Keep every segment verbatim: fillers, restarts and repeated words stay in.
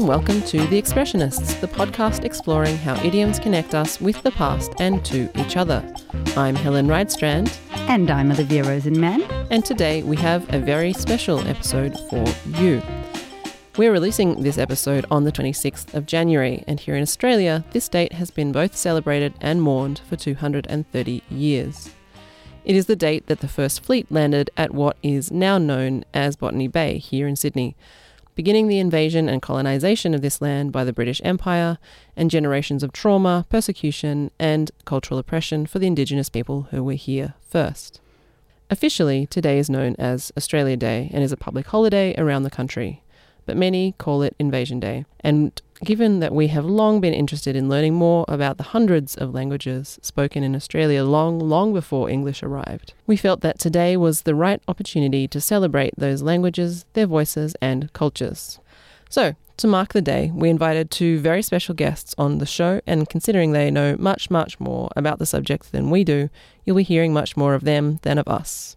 and welcome to The Expressionists, the podcast exploring how idioms connect us with the past and to each other. I'm Helen Rydstrand. And I'm Olivia Rosenman. And today we have a very special episode for you. We're releasing this episode on the twenty-sixth of January, and here in Australia, this date has been both celebrated and mourned for two hundred thirty years. It is the date that the First Fleet landed at what is now known as Botany Bay here in Sydney, beginning the invasion and colonisation of this land by the British Empire and generations of trauma, persecution and cultural oppression for the Indigenous people who were here first. Officially, today is known as Australia Day and is a public holiday around the country, but many call it Invasion Day. And given that we have long been interested in learning more about the hundreds of languages spoken in Australia long, long before English arrived, we felt that today was the right opportunity to celebrate those languages, their voices and cultures. So, to mark the day, we invited two very special guests on the show, and considering they know much, much more about the subject than we do, you'll be hearing much more of them than of us.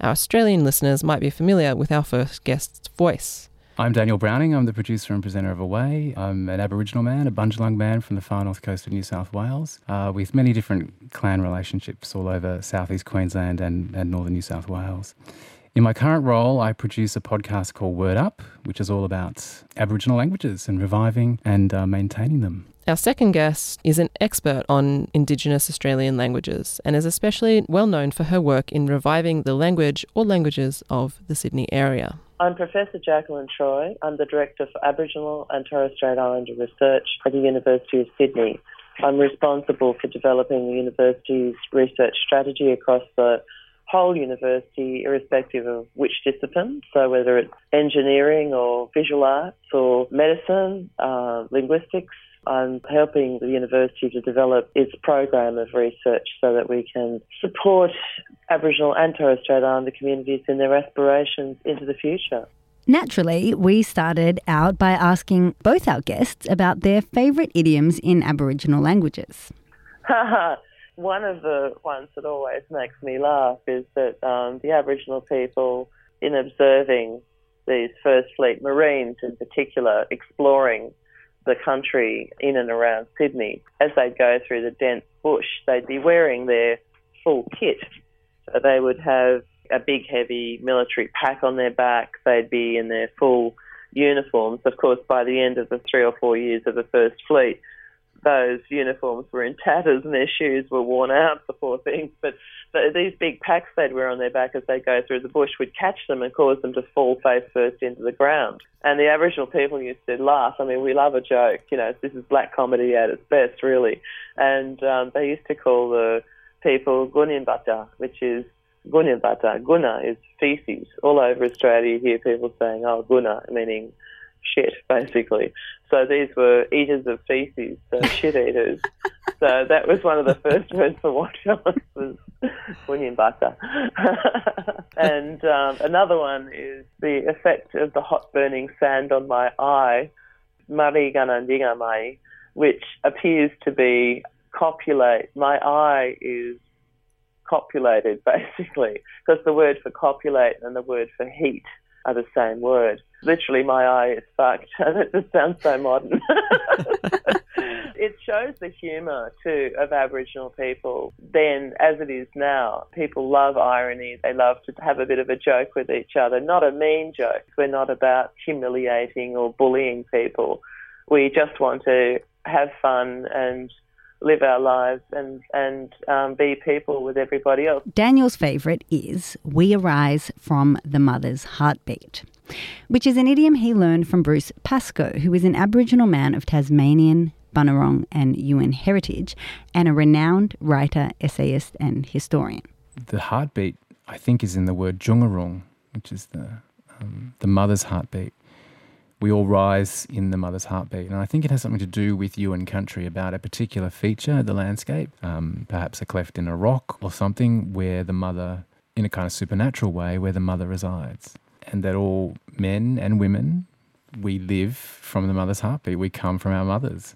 Our Australian listeners might be familiar with our first guest's voice. I'm Daniel Browning. I'm the producer and presenter of Away. I'm an Aboriginal man, a Bundjalung man from the far north coast of New South Wales, uh, with many different clan relationships all over southeast Queensland and, and northern New South Wales. In my current role, I produce a podcast called Word Up, which is all about Aboriginal languages and reviving and uh, maintaining them. Our second guest is an expert on Indigenous Australian languages and is especially well known for her work in reviving the language or languages of the Sydney area. I'm Professor Jakelin Troy. I'm the Director for Aboriginal and Torres Strait Islander Research at the University of Sydney. I'm responsible for developing the university's research strategy across the whole university, irrespective of which discipline, so whether it's engineering or visual arts or medicine, uh, linguistics. I'm helping the university to develop its program of research so that we can support Aboriginal and Torres Strait Islander communities in their aspirations into the future. Naturally, we started out by asking both our guests about their favourite idioms in Aboriginal languages. One of the ones that always makes me laugh is that um, the Aboriginal people, in observing these First Fleet Marines in particular, exploring the country in and around Sydney, as they'd go through the dense bush, they'd be wearing their full kit. So they would have a big, heavy military pack on their back. They'd be in their full uniforms. Of course, by the end of the three or four years of the First Fleet, those uniforms were in tatters and their shoes were worn out, the poor things. But these big packs they'd wear on their back as they go through the bush would catch them and cause them to fall face first into the ground. And the Aboriginal people used to laugh. I mean, we love a joke. You know, this is black comedy at its best, really. And um, they used to call the people Guninbata, which is Guninbata. Guna is feces. All over Australia, you hear people saying, oh, Guna, meaning shit, basically. So these were eaters of feces, so shit eaters. So that was one of the first words for what was William Butter. And um, another one is the effect of the hot burning sand on my eye, Marigana Mai, which appears to be copulate. My eye is copulated, basically, because the word for copulate and the word for heat are the same word. Literally, my eye is fucked. That just sounds so modern. It shows the humour, too, of Aboriginal people then, as it is now. People love irony. They love to have a bit of a joke with each other. Not a mean joke. We're not about humiliating or bullying people. We just want to have fun and live our lives and, and um, be people with everybody else. Daniel's favourite is, we arise from the mother's heartbeat, which is an idiom he learned from Bruce Pascoe, who is an Aboriginal man of Tasmanian, Bunurong and Yuin heritage and a renowned writer, essayist and historian. The heartbeat, I think, is in the word Jungarung, which is the, um, the mother's heartbeat. We all rise in the mother's heartbeat. And I think it has something to do with Yuin country, about a particular feature of the landscape, um, perhaps a cleft in a rock or something where the mother, in a kind of supernatural way, where the mother resides. And that all men and women, we live from the mother's heartbeat. We come from our mothers.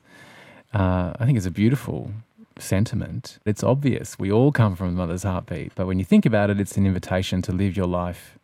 Uh, I think it's a beautiful sentiment. It's obvious. We all come from the mother's heartbeat. But when you think about it, it's an invitation to live your life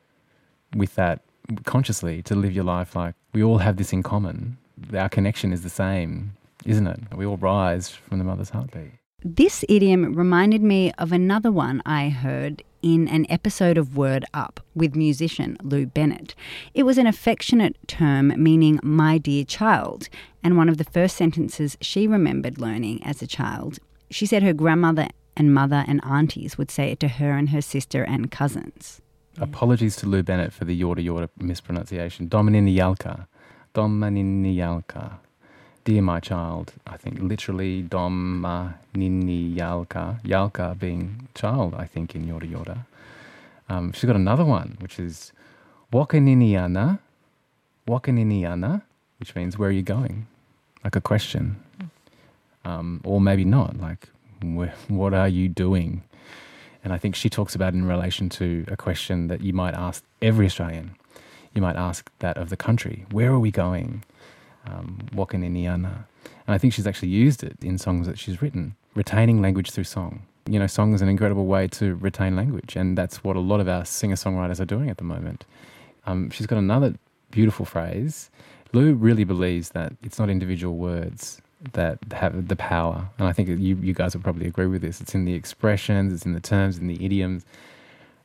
with that consciously to live your life like we all have this in common. Our connection is the same, isn't it? We all rise from the mother's heartbeat. This idiom reminded me of another one I heard in an episode of Word Up with musician Lou Bennett. It was an affectionate term meaning my dear child, and one of the first sentences she remembered learning as a child. She said her grandmother and mother and aunties would say it to her and her sister and cousins. Apologies to Lou Bennett for the Yorta Yorta mispronunciation. Dominini Yalka. Dominini Yalka. Dear my child, I think literally Dominini Yalka. Yalka being child, I think, in Yorta Yorta. Um, she's got another one, which is Wakaniniana. Wakaniniana, which means where are you going? Like a question. Um, or maybe not, like what are you doing? And I think she talks about in relation to a question that you might ask every Australian. You might ask that of the country. Where are we going? Um, Wakaniniana. And I think she's actually used it in songs that she's written, retaining language through song. You know, song is an incredible way to retain language, and that's what a lot of our singer-songwriters are doing at the moment. Um, she's got another beautiful phrase. Lou really believes that it's not individual words that have the power, and I think you you guys would probably agree with this. It's in the expressions, it's in the terms, in the idioms.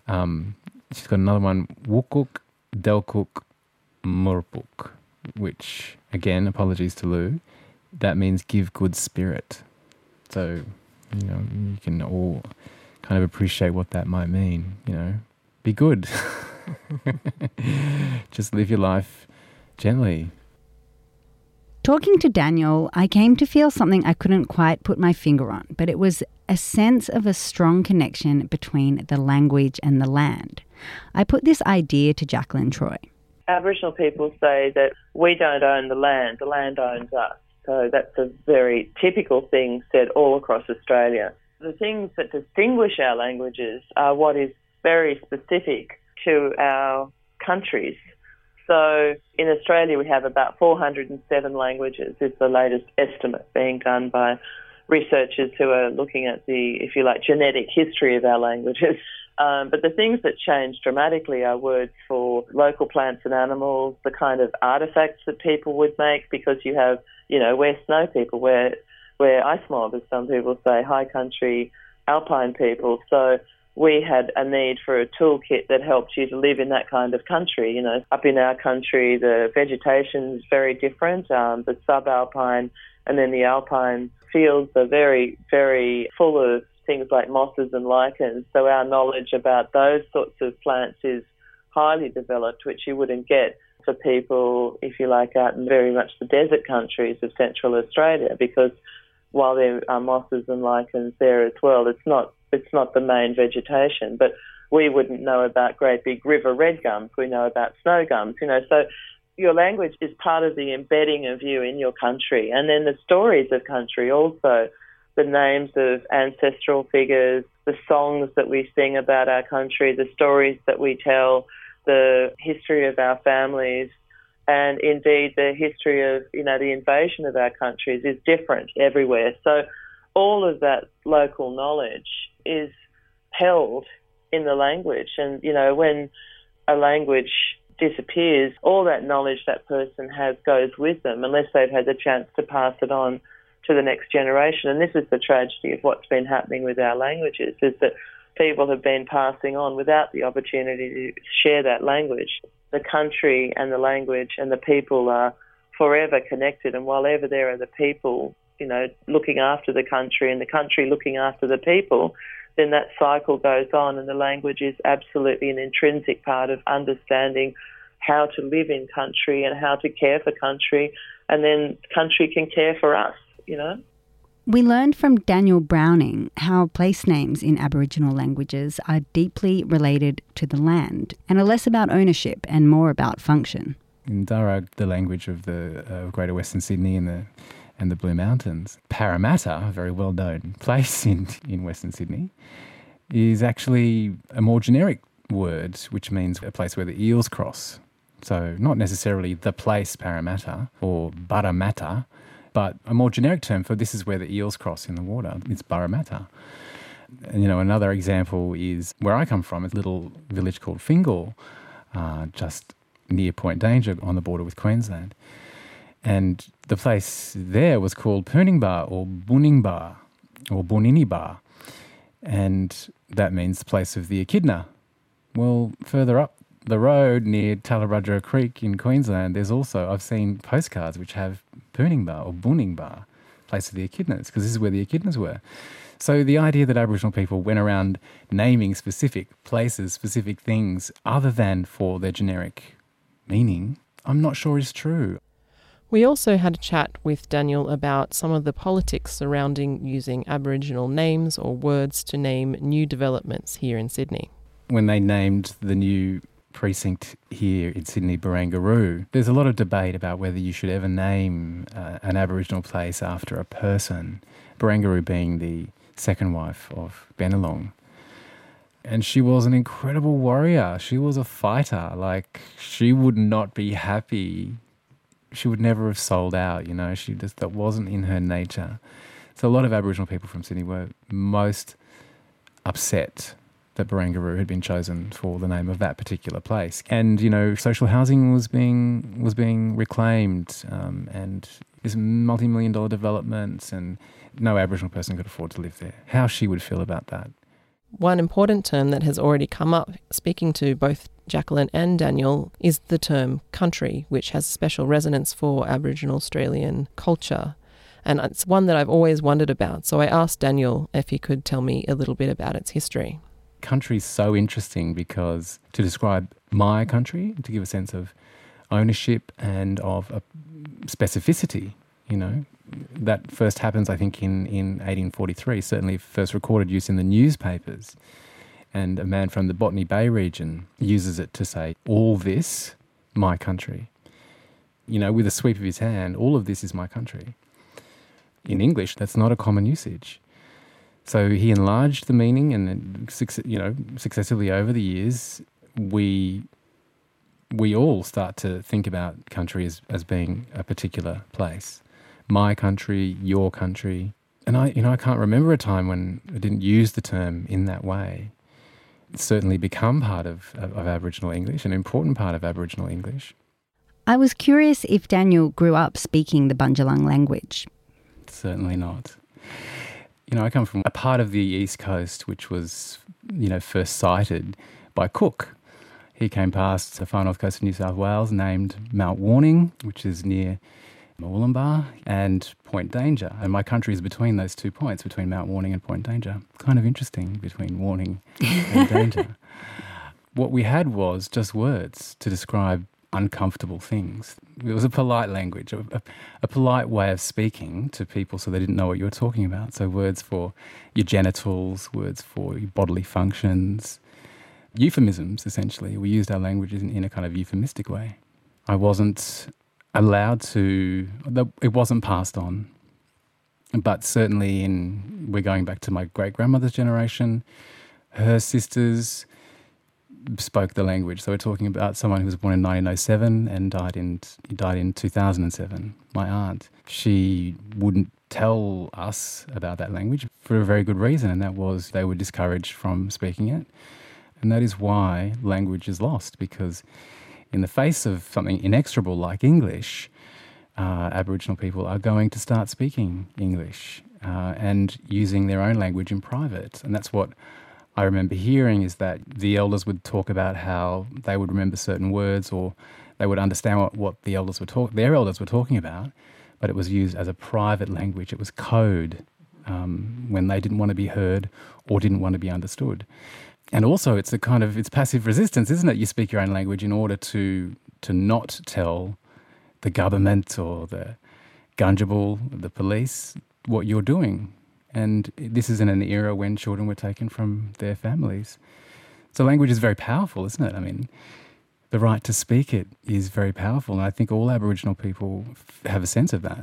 Um, she's got another one, Wukuk Delkuk Murpuk, which, again, apologies to Lou, that means give good spirit. So, you know, you can all kind of appreciate what that might mean, you know. Be good. Just live your life gently. Talking to Daniel, I came to feel something I couldn't quite put my finger on, but it was a sense of a strong connection between the language and the land. I put this idea to Jakelin Troy. Aboriginal people say that we don't own the land, the land owns us. So that's a very typical thing said all across Australia. The things that distinguish our languages are what is very specific to our countries. So in Australia, we have about four hundred seven languages, is the latest estimate being done by researchers who are looking at the, if you like, genetic history of our languages. Um, but the things that change dramatically are words for local plants and animals, the kind of artefacts that people would make, because you have, you know, we're snow people, we're, we're ice mob, as some people say, high country, alpine people. So we had a need for a toolkit that helped you to live in that kind of country. You know, up in our country, the vegetation is very different. Um, the subalpine and then the alpine fields are very, very full of things like mosses and lichens. So our knowledge about those sorts of plants is highly developed, which you wouldn't get for people, if you like, out in very much the desert countries of Central Australia, because while there are mosses and lichens there as well, it's not It's not the main vegetation, but we wouldn't know about great big river red gums. We know about snow gums, you know. So your language is part of the embedding of you in your country. And then the stories of country also, the names of ancestral figures, the songs that we sing about our country, the stories that we tell, the history of our families, and indeed the history of, you know, the invasion of our countries is different everywhere. So all of that local knowledge is held in the language. And, you know, when a language disappears, all that knowledge that person has goes with them, unless they've had the chance to pass it on to the next generation. And this is the tragedy of what's been happening with our languages, is that people have been passing on without the opportunity to share that language. The country and the language and the people are forever connected. And while ever there are the people, you know, looking after the country and the country looking after the people, then that cycle goes on, and the language is absolutely an intrinsic part of understanding how to live in country and how to care for country, and then country can care for us, you know. We learned from Daniel Browning how place names in Aboriginal languages are deeply related to the land and are less about ownership and more about function. In Dharug, the language of the uh, Greater Western Sydney and the and the Blue Mountains, Parramatta, a very well-known place in, in Western Sydney, is actually a more generic word, which means a place where the eels cross. So not necessarily the place Parramatta or Baramatta, but a more generic term for this is where the eels cross in the water. It's Baramatta. And, you know, another example is where I come from, a little village called Fingal, uh, just near Point Danger on the border with Queensland. And the place there was called Puningbar or Buningbar or Buninibar, and that means place of the echidna. Well, further up the road near Talarudra Creek in Queensland, there's also, I've seen postcards which have Puningbar or Buningbar, place of the echidnas, because this is where the echidnas were. So the idea that Aboriginal people went around naming specific places, specific things, other than for their generic meaning, I'm not sure is true. We also had a chat with Daniel about some of the politics surrounding using Aboriginal names or words to name new developments here in Sydney. When they named the new precinct here in Sydney Barangaroo, there's a lot of debate about whether you should ever name uh, an Aboriginal place after a person, Barangaroo being the second wife of Bennelong. And she was an incredible warrior. She was a fighter. Like, she would not be happy. She would never have sold out, you know. She just, that wasn't in her nature. So a lot of Aboriginal people from Sydney were most upset that Barangaroo had been chosen for the name of that particular place. And, you know, social housing was being was being reclaimed, um, and this multi-million dollar developments, and no Aboriginal person could afford to live there. How she would feel about that. One important term that has already come up, speaking to both Jakelin and Daniel, is the term country, which has special resonance for Aboriginal Australian culture. And it's one that I've always wondered about. So I asked Daniel if he could tell me a little bit about its history. Country is so interesting because to describe my country, to give a sense of ownership and of a specificity, you know, that first happens, I think, in, in eighteen forty-three, certainly first recorded use in the newspapers. And a man from the Botany Bay region uses it to say, all this, my country. You know, with a sweep of his hand, all of this is my country. In English, that's not a common usage. So he enlarged the meaning, and, you know, successively over the years, we we all start to think about country as, as being a particular place. My country, your country. And I, you know, I can't remember a time when I didn't use the term in that way. It's certainly become part of, of, of Aboriginal English, an important part of Aboriginal English. I was curious if Daniel grew up speaking the Bundjalung language. Certainly not. You know, I come from a part of the East Coast which was, you know, first sighted by Cook. He came past the far north coast of New South Wales, named Mount Warning, which is near Mullumbah, and Point Danger. And my country is between those two points, between Mount Warning and Point Danger. Kind of interesting, between warning and danger. What we had was just words to describe uncomfortable things. It was a polite language, a, a, a polite way of speaking to people so they didn't know what you were talking about. So words for your genitals, words for your bodily functions, euphemisms, essentially. We used our languages in, in a kind of euphemistic way. I wasn't allowed to, it wasn't passed on, but certainly in, we're going back to my great-grandmother's generation, her sisters spoke the language. So we're talking about someone who was born in nineteen oh seven and died in died in two thousand seven, my aunt. She wouldn't tell us about that language for a very good reason, and that was they were discouraged from speaking it. And that is why language is lost, because in the face of something inexorable like English, uh, Aboriginal people are going to start speaking English uh, and using their own language in private. And that's what I remember hearing, is that the elders would talk about how they would remember certain words, or they would understand what, what the elders were talk- their elders were talking about, but it was used as a private language. It was code um, when they didn't want to be heard or didn't want to be understood. And also it's a kind of, it's passive resistance, isn't it? You speak your own language in order to to not tell the government or the Gunjabal, the police, what you're doing. And this is in an era when children were taken from their families. So language is very powerful, isn't it? I mean, the right to speak it is very powerful. And I think all Aboriginal people have a sense of that.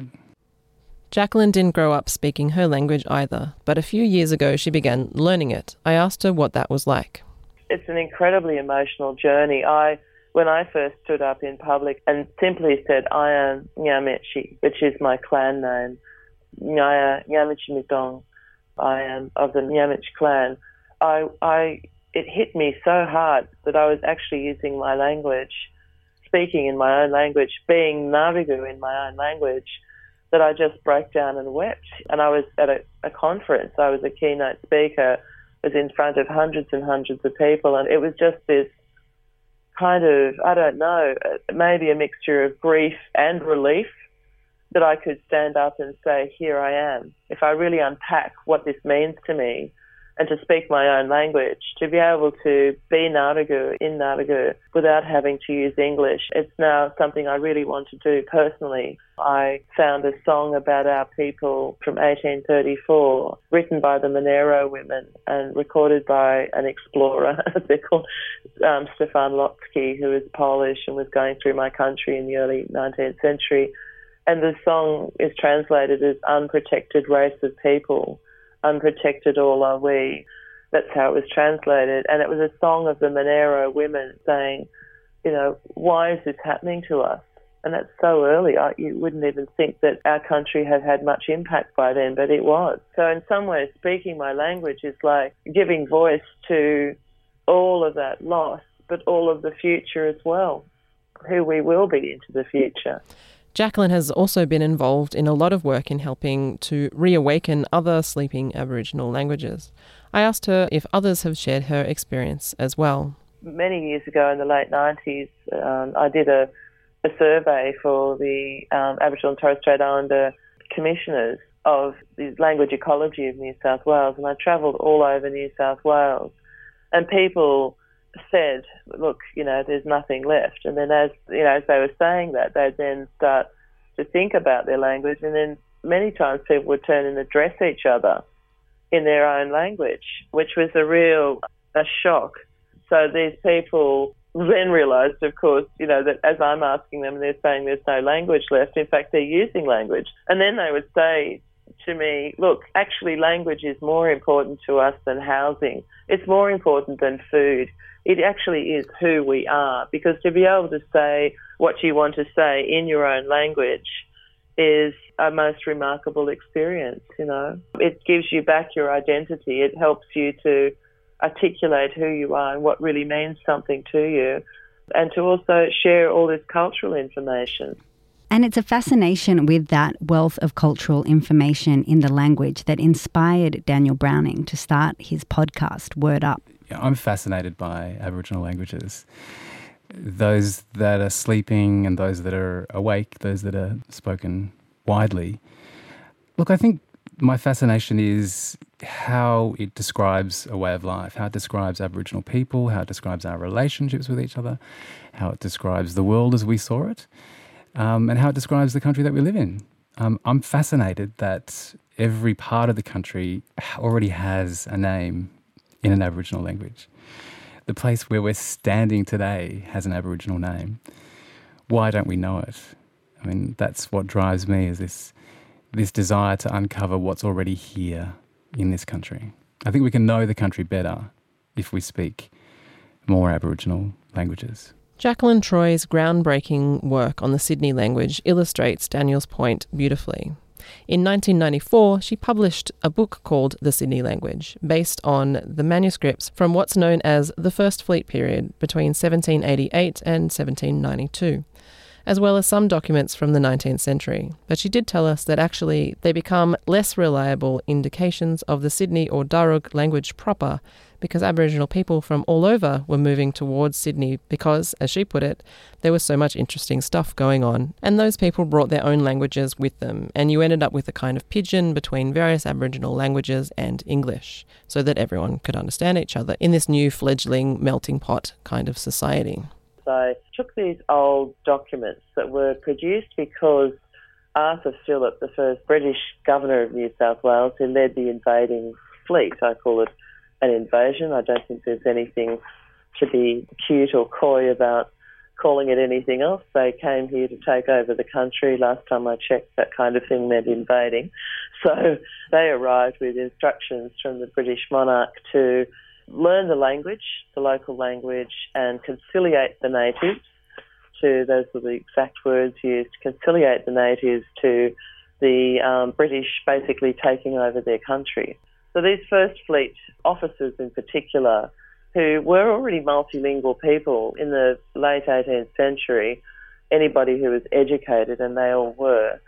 Jakelin didn't grow up speaking her language either, but a few years ago she began learning it. I asked her what that was like. It's an incredibly emotional journey. I, when I first stood up in public and simply said, I am Nyamechi, which is my clan name, Nyaya Nyamechi Mitong, I am of the Nyamich clan, I, I, it hit me so hard that I was actually using my language speaking in my own language, being Nārugu in my own language, that I just broke down and wept. And I was at a, a conference. I was a keynote speaker. I was in front of hundreds and hundreds of people. And it was just this kind of, I don't know, maybe a mixture of grief and relief that I could stand up and say, here I am. If I really unpack what this means to me, and to speak my own language, to be able to be Nārugu in Nārugu without having to use English, it's now something I really want to do personally. I found a song about our people from eighteen thirty-four, written by the Monero women and recorded by an explorer, as they're called, um, Stefan Locki, who is Polish and was going through my country in the early nineteenth century. And the song is translated as Unprotected Race of People. Unprotected all are we. That's how it was translated. And it was a song of the Monero women saying, you know, why is this happening to us? And that's so early. I, you wouldn't even think that our country had had much impact by then, but it was. So in some ways, speaking my language is like giving voice to all of that loss, but all of the future as well, who we will be into the future. Jakelin has also been involved in a lot of work in helping to reawaken other sleeping Aboriginal languages. I asked her if others have shared her experience as well. Many years ago in the late nineties, um, I did a, a survey for the um, Aboriginal and Torres Strait Islander commissioners of the language ecology of New South Wales, and I travelled all over New South Wales, and people said, look, you know, there's nothing left. And then as, you know, as they were saying that, they'd then start to think about their language. And then many times people would turn and address each other in their own language, which was a real a shock. So these people then realised, of course, you know, that as I'm asking them, they're saying there's no language left. In fact, they're using language. And then they would say to me, look, actually language is more important to us than housing. It's more important than food. It actually is who we are, because to be able to say what you want to say in your own language is a most remarkable experience, you know. It gives you back your identity. It helps you to articulate who you are and what really means something to you, and to also share all this cultural information. And it's a fascination with that wealth of cultural information in the language that inspired Daniel Browning to start his podcast, Word Up. I'm fascinated by Aboriginal languages, those that are sleeping and those that are awake, those that are spoken widely. Look, I think my fascination is how it describes a way of life, how it describes Aboriginal people, how it describes our relationships with each other, how it describes the world as we saw it, um, and how it describes the country that we live in. Um, I'm fascinated that every part of the country already has a name in an Aboriginal language. The place where we're standing today has an Aboriginal name. Why don't we know it? I mean, that's what drives me, is this this desire to uncover what's already here in this country. I think we can know the country better if we speak more Aboriginal languages. Jakelin Troy's groundbreaking work on the Sydney language illustrates Daniel's point beautifully. In nineteen ninety-four, she published a book called The Sydney Language, based on the manuscripts from what's known as the First Fleet period between seventeen eighty-eight and seventeen ninety-two, as well as some documents from the nineteenth century. But she did tell us that actually they become less reliable indications of the Sydney or Dharug language proper, because Aboriginal people from all over were moving towards Sydney because, as she put it, there was so much interesting stuff going on, and those people brought their own languages with them, and you ended up with a kind of pidgin between various Aboriginal languages and English, so that everyone could understand each other in this new fledgling melting pot kind of society. I took these old documents that were produced because Arthur Phillip, the first British governor of New South Wales, who led the invading fleet, I call it an invasion. I don't think there's anything to be cute or coy about calling it anything else. They came here to take over the country. Last time I checked, that kind of thing meant invading. So they arrived with instructions from the British monarch to learn the language, the local language, and conciliate the natives to, those are the exact words used, conciliate the natives to the um, British basically taking over their country. So these First Fleet officers in particular, who were already multilingual people in the late eighteenth century, anybody who was educated, and they all were,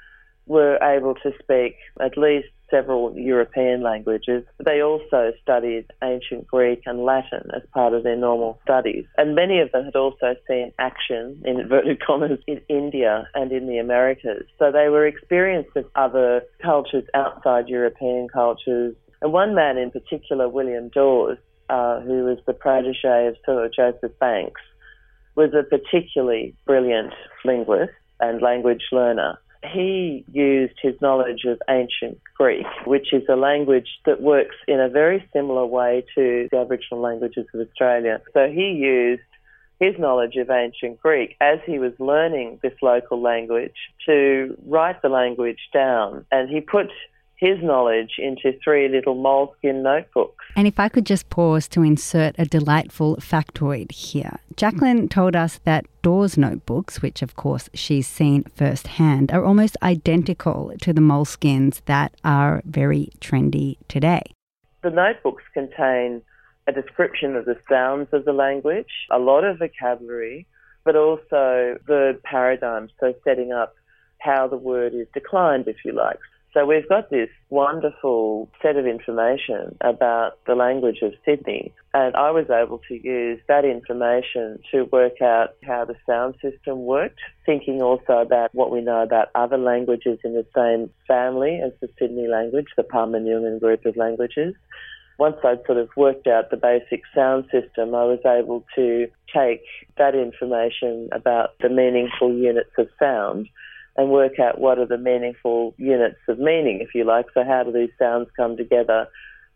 were able to speak at least several European languages. They also studied ancient Greek and Latin as part of their normal studies. And many of them had also seen action, in inverted commas, in India and in the Americas. So they were experienced of other cultures outside European cultures. And one man in particular, William Dawes, uh, who was the protege of Sir Joseph Banks, was a particularly brilliant linguist and language learner. He used his knowledge of ancient Greek, which is a language that works in a very similar way to the Aboriginal languages of Australia. So he used his knowledge of ancient Greek as he was learning this local language to write the language down. And he put his knowledge into three little moleskin notebooks. And if I could just pause to insert a delightful factoid here. Jakelin told us that Dawes' notebooks, which of course she's seen firsthand, are almost identical to the moleskins that are very trendy today. The notebooks contain a description of the sounds of the language, a lot of vocabulary, but also verb paradigms, so setting up how the word is declined, if you like. So we've got this wonderful set of information about the language of Sydney, and I was able to use that information to work out how the sound system worked, thinking also about what we know about other languages in the same family as the Sydney language, the Parmanungan group of languages. Once I'd sort of worked out the basic sound system, I was able to take that information about the meaningful units of sound and work out what are the meaningful units of meaning, if you like. So how do these sounds come together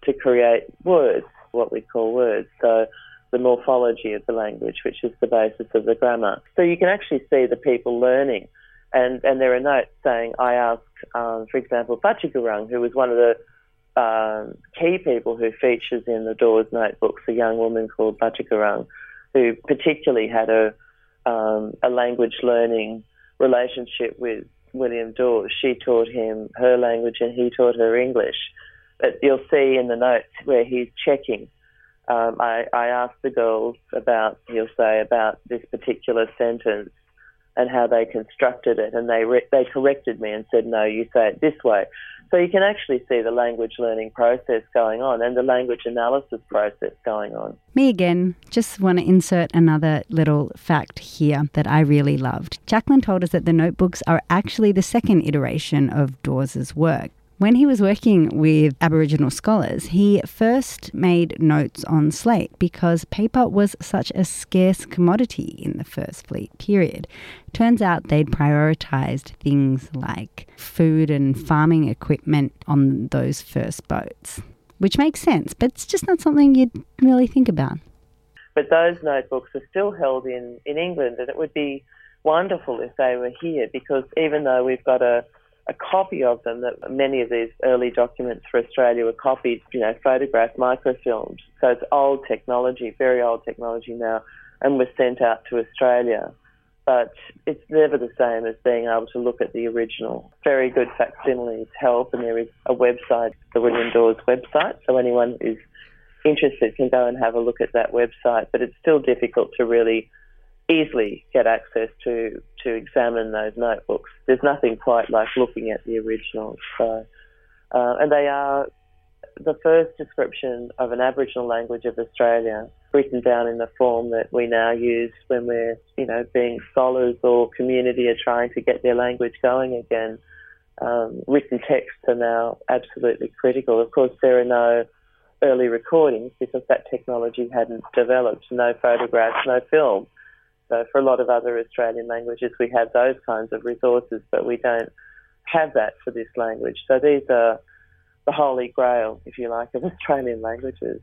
to create words, what we call words? So the morphology of the language, which is the basis of the grammar. So you can actually see the people learning. And, and there are notes saying, I asked, um, for example, Patyegarang, who was one of the um, key people who features in the Dawes notebooks, a young woman called Patyegarang, who particularly had a, um, a language learning relationship with William Dawes. She taught him her language and he taught her English. But you'll see in the notes where he's checking. Um, I, I asked the girls about, he'll say, about this particular sentence and how they constructed it, and they re- they corrected me and said, no, you say it this way. So you can actually see the language learning process going on and the language analysis process going on. Me again, just want to insert another little fact here that I really loved. Jakelin told us that the notebooks are actually the second iteration of Dawes's work. When he was working with Aboriginal scholars, he first made notes on slate because paper was such a scarce commodity in the First Fleet period. Turns out they'd prioritised things like food and farming equipment on those first boats, which makes sense, but it's just not something you'd really think about. But those notebooks are still held in, in England, and it would be wonderful if they were here, because even though we've got a a copy of them, that many of these early documents for Australia were copied, you know, photographed, microfilmed. So it's old technology, very old technology now, and was sent out to Australia. But it's never the same as being able to look at the original. Very good facsimiles help, and there is a website, the William Dawes website, so anyone who's interested can go and have a look at that website, but it's still difficult to really easily get access to to examine those notebooks. There's nothing quite like looking at the originals. So, uh, and they are the first description of an Aboriginal language of Australia, written down in the form that we now use when we're, you know, being scholars or community are trying to get their language going again. Um, written texts are now absolutely critical. Of course, there are no early recordings because that technology hadn't developed, no photographs, no film. So for a lot of other Australian languages, we have those kinds of resources, but we don't have that for this language. So these are the holy grail, if you like, of Australian languages.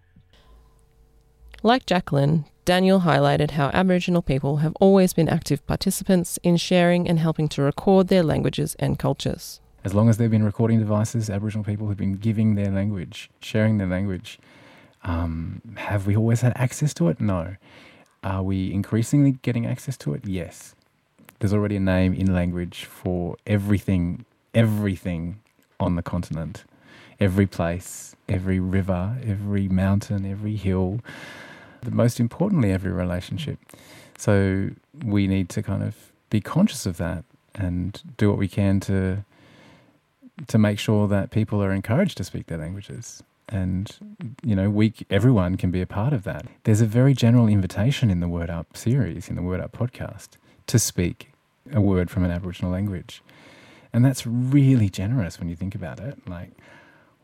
Like Jakelin, Daniel highlighted how Aboriginal people have always been active participants in sharing and helping to record their languages and cultures. As long as there have been recording devices, Aboriginal people have been giving their language, sharing their language. Um, have we always had access to it? No. Are we increasingly getting access to it? Yes. There's already a name in language for everything, everything on the continent. Every place, every river, every mountain, every hill, but most importantly, every relationship. So we need to kind of be conscious of that and do what we can to to make sure that people are encouraged to speak their languages. And, you know, we everyone can be a part of that. There's a very general invitation in the Word Up series, in the Word Up podcast, to speak a word from an Aboriginal language. And that's really generous when you think about it. Like,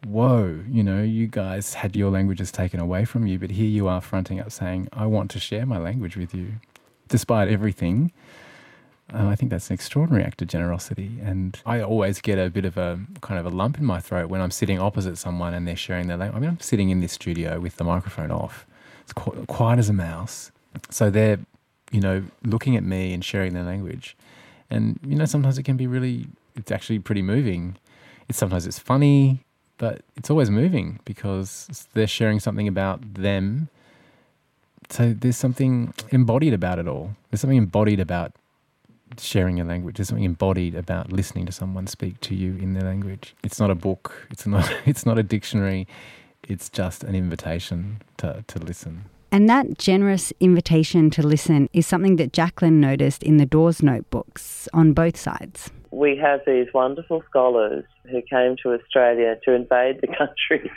whoa, you know, you guys had your languages taken away from you, but here you are fronting up saying, I want to share my language with you, despite everything. Um, I think that's an extraordinary act of generosity. And I always get a bit of a kind of a lump in my throat when I'm sitting opposite someone and they're sharing their language. I mean, I'm sitting in this studio with the microphone off. It's qu- quiet as a mouse. So they're, you know, looking at me and sharing their language. And, you know, sometimes it can be really, it's actually pretty moving. It's sometimes it's funny, but it's always moving because they're sharing something about them. So there's something embodied about it all. There's something embodied about sharing a language. There's something embodied about listening to someone speak to you in their language. It's not a book. It's not. It's not a dictionary. It's just an invitation to, to listen. And that generous invitation to listen is something that Jakelin noticed in the Dawes notebooks on both sides. We have these wonderful scholars who came to Australia to invade the country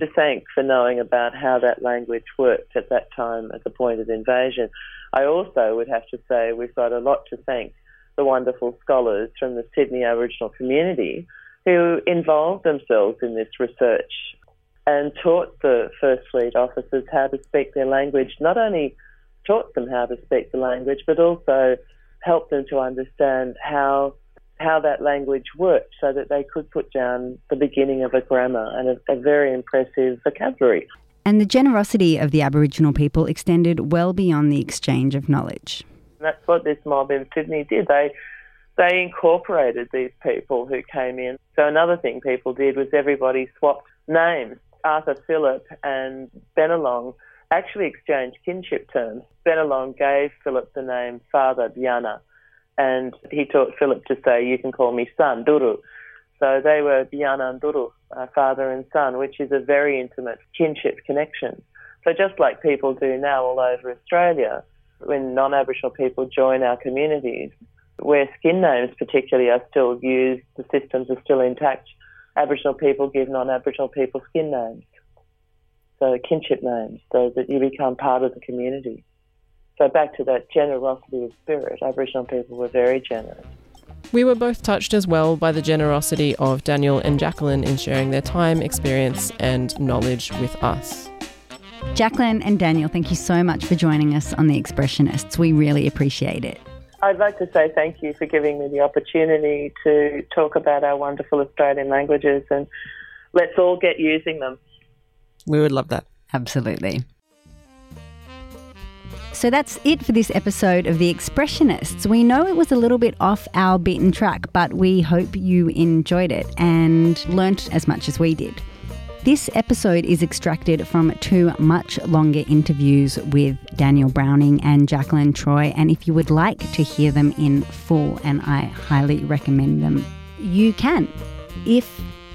to thank for knowing about how that language worked at that time at the point of invasion. I also would have to say we've got a lot to thank the wonderful scholars from the Sydney Aboriginal community who involved themselves in this research and taught the First Fleet officers how to speak their language, not only taught them how to speak the language, but also helped them to understand how how that language worked so that they could put down the beginning of a grammar and a, a very impressive vocabulary. And the generosity of the Aboriginal people extended well beyond the exchange of knowledge. That's what this mob in Sydney did. They they incorporated these people who came in. So another thing people did was everybody swapped names. Arthur Phillip and Bundjalung actually exchanged kinship terms. Bundjalung gave Phillip the name Father Dyana, and he taught Phillip to say, you can call me son, Duru. So they were Dyana and Duru, uh, father and son, which is a very intimate kinship connection. So just like people do now all over Australia, when non-Aboriginal people join our communities, where skin names particularly are still used, the systems are still intact, Aboriginal people give non-Aboriginal people skin names, so kinship names, so that you become part of the community. So back to that generosity of spirit, Aboriginal people were very generous. We were both touched as well by the generosity of Daniel and Jakelin in sharing their time, experience and knowledge with us. Jakelin and Daniel, thank you so much for joining us on The Expressionists. We really appreciate it. I'd like to say thank you for giving me the opportunity to talk about our wonderful Australian languages, and let's all get using them. We would love that. Absolutely. So that's it for this episode of The Expressionists. We know it was a little bit off our beaten track, but we hope you enjoyed it and learnt as much as we did. This episode is extracted from two much longer interviews with Daniel Browning and Jakelin Troy, and if you would like to hear them in full, and I highly recommend them, you can. If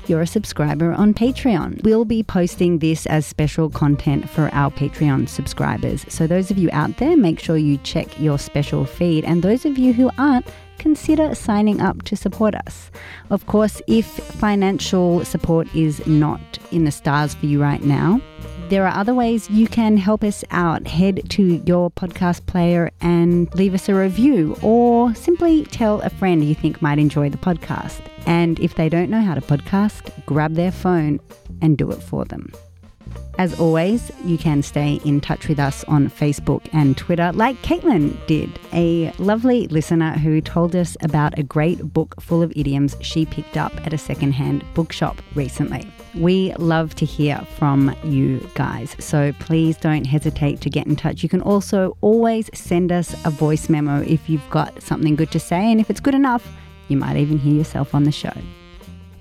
you're a subscriber on Patreon. We'll be posting this as special content for our Patreon subscribers. So those of you out there, make sure you check your special feed. And those of you who aren't, consider signing up to support us. Of course, if financial support is not in the stars for you right now, there are other ways you can help us out. Head to your podcast player and leave us a review, or simply tell a friend you think might enjoy the podcast. And if they don't know how to podcast, grab their phone and do it for them. As always, you can stay in touch with us on Facebook and Twitter, like Caitlin did, a lovely listener who told us about a great book full of idioms she picked up at a secondhand bookshop recently. We love to hear from you guys, so please don't hesitate to get in touch. You can also always send us a voice memo if you've got something good to say, and if it's good enough, you might even hear yourself on the show.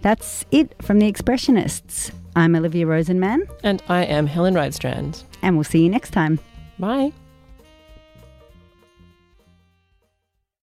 That's it from The Expressionists. I'm Olivia Rosenman. And I am Helen Rydstrand. And we'll see you next time. Bye.